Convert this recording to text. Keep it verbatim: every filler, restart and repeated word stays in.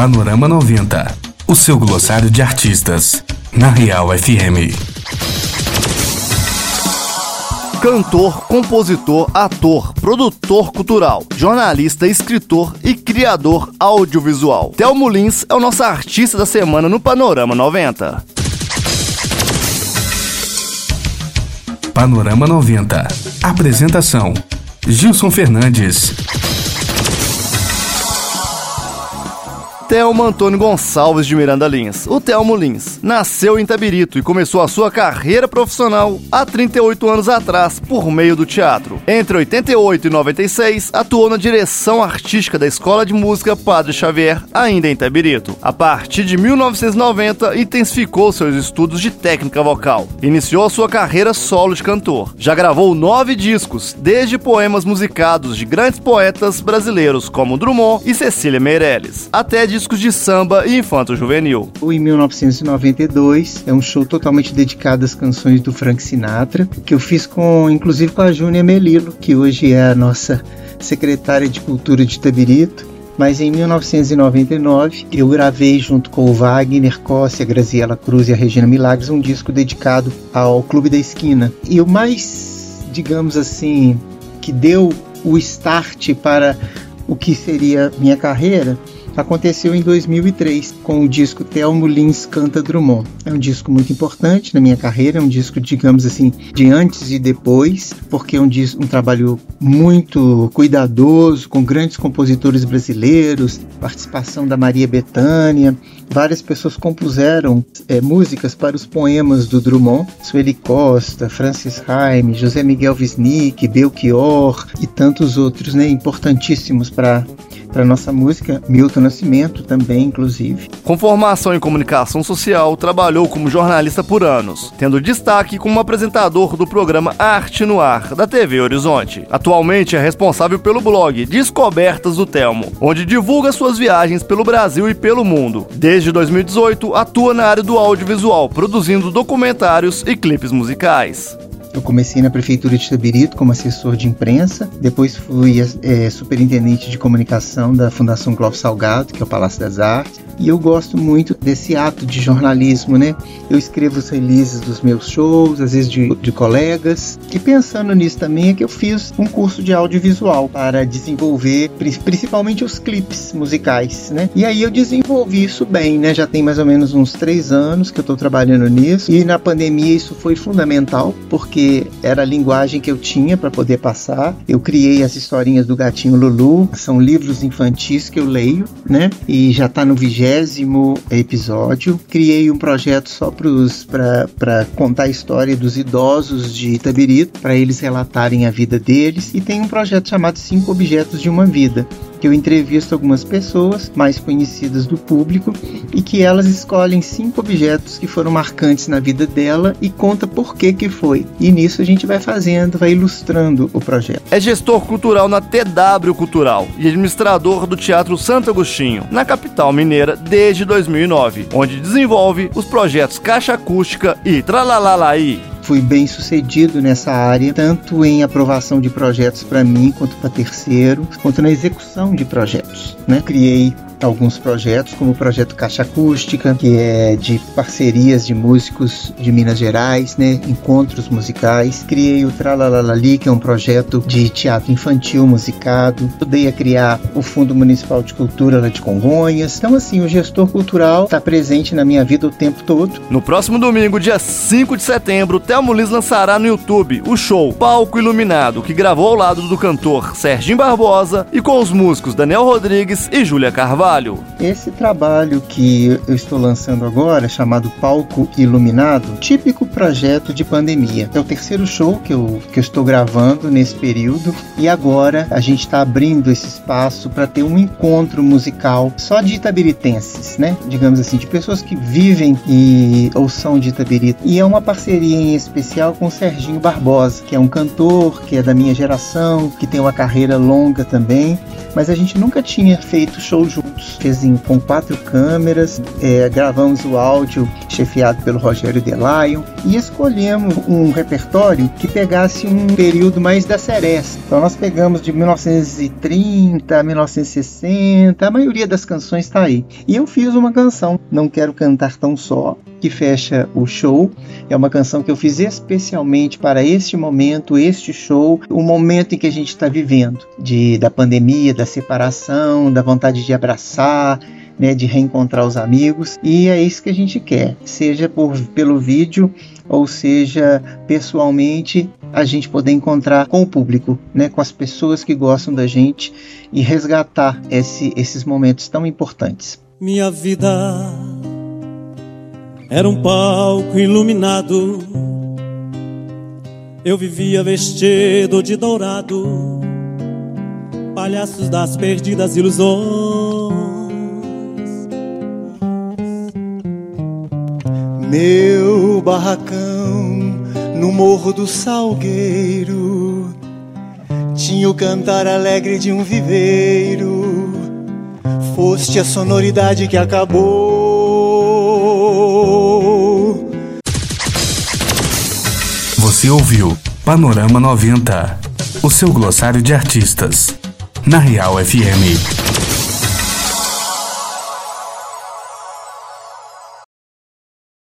Panorama noventa, o seu glossário de artistas, na Real F M. Cantor, compositor, ator, produtor cultural, jornalista, escritor e criador audiovisual. Telmo Lins é o nosso artista da semana no Panorama noventa. Panorama noventa. Apresentação: Gilson Fernandes. Telmo Antônio Gonçalves de Miranda Lins, o Telmo Lins, nasceu em Itabirito e começou a sua carreira profissional há trinta e oito anos atrás por meio do teatro. Entre oitenta e oito e noventa e seis, atuou na direção artística da Escola de Música Padre Xavier, ainda em Itabirito. A partir de mil novecentos e noventa, intensificou seus estudos de técnica vocal. Iniciou a sua carreira solo de cantor. Já gravou nove discos, desde poemas musicados de grandes poetas brasileiros como Drummond e Cecília Meireles, até de discos de samba e infanto-juvenil. Em mil novecentos e noventa e dois, é um show totalmente dedicado às canções do Frank Sinatra, que eu fiz com, inclusive com a Júnia Melillo, que hoje é a nossa secretária de Cultura de Itabirito. Mas em mil novecentos e noventa e nove, eu gravei junto com o Wagner Cossia, a Graziela Cruz e a Regina Milagres um disco dedicado ao Clube da Esquina. E o mais, digamos assim, que deu o start para o que seria minha carreira aconteceu em dois mil e três, com o disco Telmo Lins Canta Drummond. É um disco muito importante na minha carreira, é um disco, digamos assim, de antes e depois, porque é um, disco, um trabalho muito cuidadoso, com grandes compositores brasileiros, participação da Maria Bethânia. Várias pessoas compuseram é, músicas para os poemas do Drummond, Sueli Costa, Francis Haim, José Miguel Wisnik, Belchior e tantos outros, né, importantíssimos para a nossa música, Milton Nascimento também, inclusive. Com formação em comunicação social, trabalhou como jornalista por anos, tendo destaque como apresentador do programa Arte no Ar, da T V Horizonte. Atualmente é responsável pelo blog Descobertas do Telmo, onde divulga suas viagens pelo Brasil e pelo mundo. Desde Desde dois mil e dezoito, atua na área do audiovisual, produzindo documentários e clipes musicais. Eu comecei na Prefeitura de Itabirito como assessor de imprensa, depois fui é, superintendente de comunicação da Fundação Clóvis Salgado, que é o Palácio das Artes, e eu gosto muito desse ato de jornalismo, né? Eu escrevo os releases dos meus shows, às vezes de, de colegas, e pensando nisso também é que eu fiz um curso de audiovisual para desenvolver principalmente os clipes musicais, né? E aí eu desenvolvi isso bem, né? Já tem mais ou menos uns três anos que eu estou trabalhando nisso, e na pandemia isso foi fundamental, porque era a linguagem que eu tinha para poder passar. Eu criei as historinhas do gatinho Lulu, são livros infantis que eu leio, né? E já está no vigésimo episódio. Criei um projeto só para contar a história dos idosos de Itabirito, para eles relatarem a vida deles. E tem um projeto chamado Cinco Objetos de uma Vida, que eu entrevisto algumas pessoas mais conhecidas do público e que elas escolhem cinco objetos que foram marcantes na vida dela e conta por que que foi. E nisso a gente vai fazendo, vai ilustrando o projeto. É gestor cultural na T W Cultural e administrador do Teatro Santo Agostinho, na capital mineira, desde dois mil e nove, onde desenvolve os projetos Caixa Acústica e Tralalalaí. Fui bem sucedido nessa área, tanto em aprovação de projetos para mim, quanto para terceiro, quanto na execução de projetos, né? Criei alguns projetos, como o projeto Caixa Acústica, que é de parcerias de músicos de Minas Gerais, né? Encontros musicais. Criei o Tralalalaí, que é um projeto de teatro infantil musicado. Ajudei a criar o Fundo Municipal de Cultura lá de Congonhas. Então, assim, o gestor cultural está presente na minha vida o tempo todo. No próximo domingo, dia cinco de setembro, o Telmo Lins lançará no YouTube o show Palco Iluminado, que gravou ao lado do cantor Serginho Barbosa e com os músicos Daniel Rodrigues e Júlia Carvalho. Esse trabalho que eu estou lançando agora, chamado Palco Iluminado, típico projeto de pandemia. É o terceiro show que eu, que eu estou gravando nesse período e agora a gente está abrindo esse espaço para ter um encontro musical só de itabiritenses, né? Digamos assim, de pessoas que vivem e, ou são de Itabirito. E é uma parceria em especial especial com Serginho Barbosa, que é um cantor, que é da minha geração, que tem uma carreira longa também, mas a gente nunca tinha feito show juntos. Fez em, com quatro câmeras, é, gravamos o áudio chefiado pelo Rogério Delaio e escolhemos um repertório que pegasse um período mais da Seresta. Então nós pegamos de mil novecentos e trinta a mil novecentos e sessenta, a maioria das canções está aí. E eu fiz uma canção, Não Quero Cantar Tão Só, que fecha o show. É uma canção que eu fiz especialmente para este momento, este show, o momento em que a gente está vivendo, de, da pandemia, da separação, da vontade de abraçar, né, de reencontrar os amigos. E é isso que a gente quer, seja por, pelo vídeo ou seja pessoalmente, a gente poder encontrar com o público, né, com as pessoas que gostam da gente e resgatar esse, esses momentos tão importantes. Minha vida era um palco iluminado, eu vivia vestido de dourado, palhaços das perdidas ilusões. Meu barracão no morro do Salgueiro tinha o cantar alegre de um viveiro. Foste a sonoridade que acabou. Você ouviu Panorama noventa, o seu glossário de artistas, na Real F M.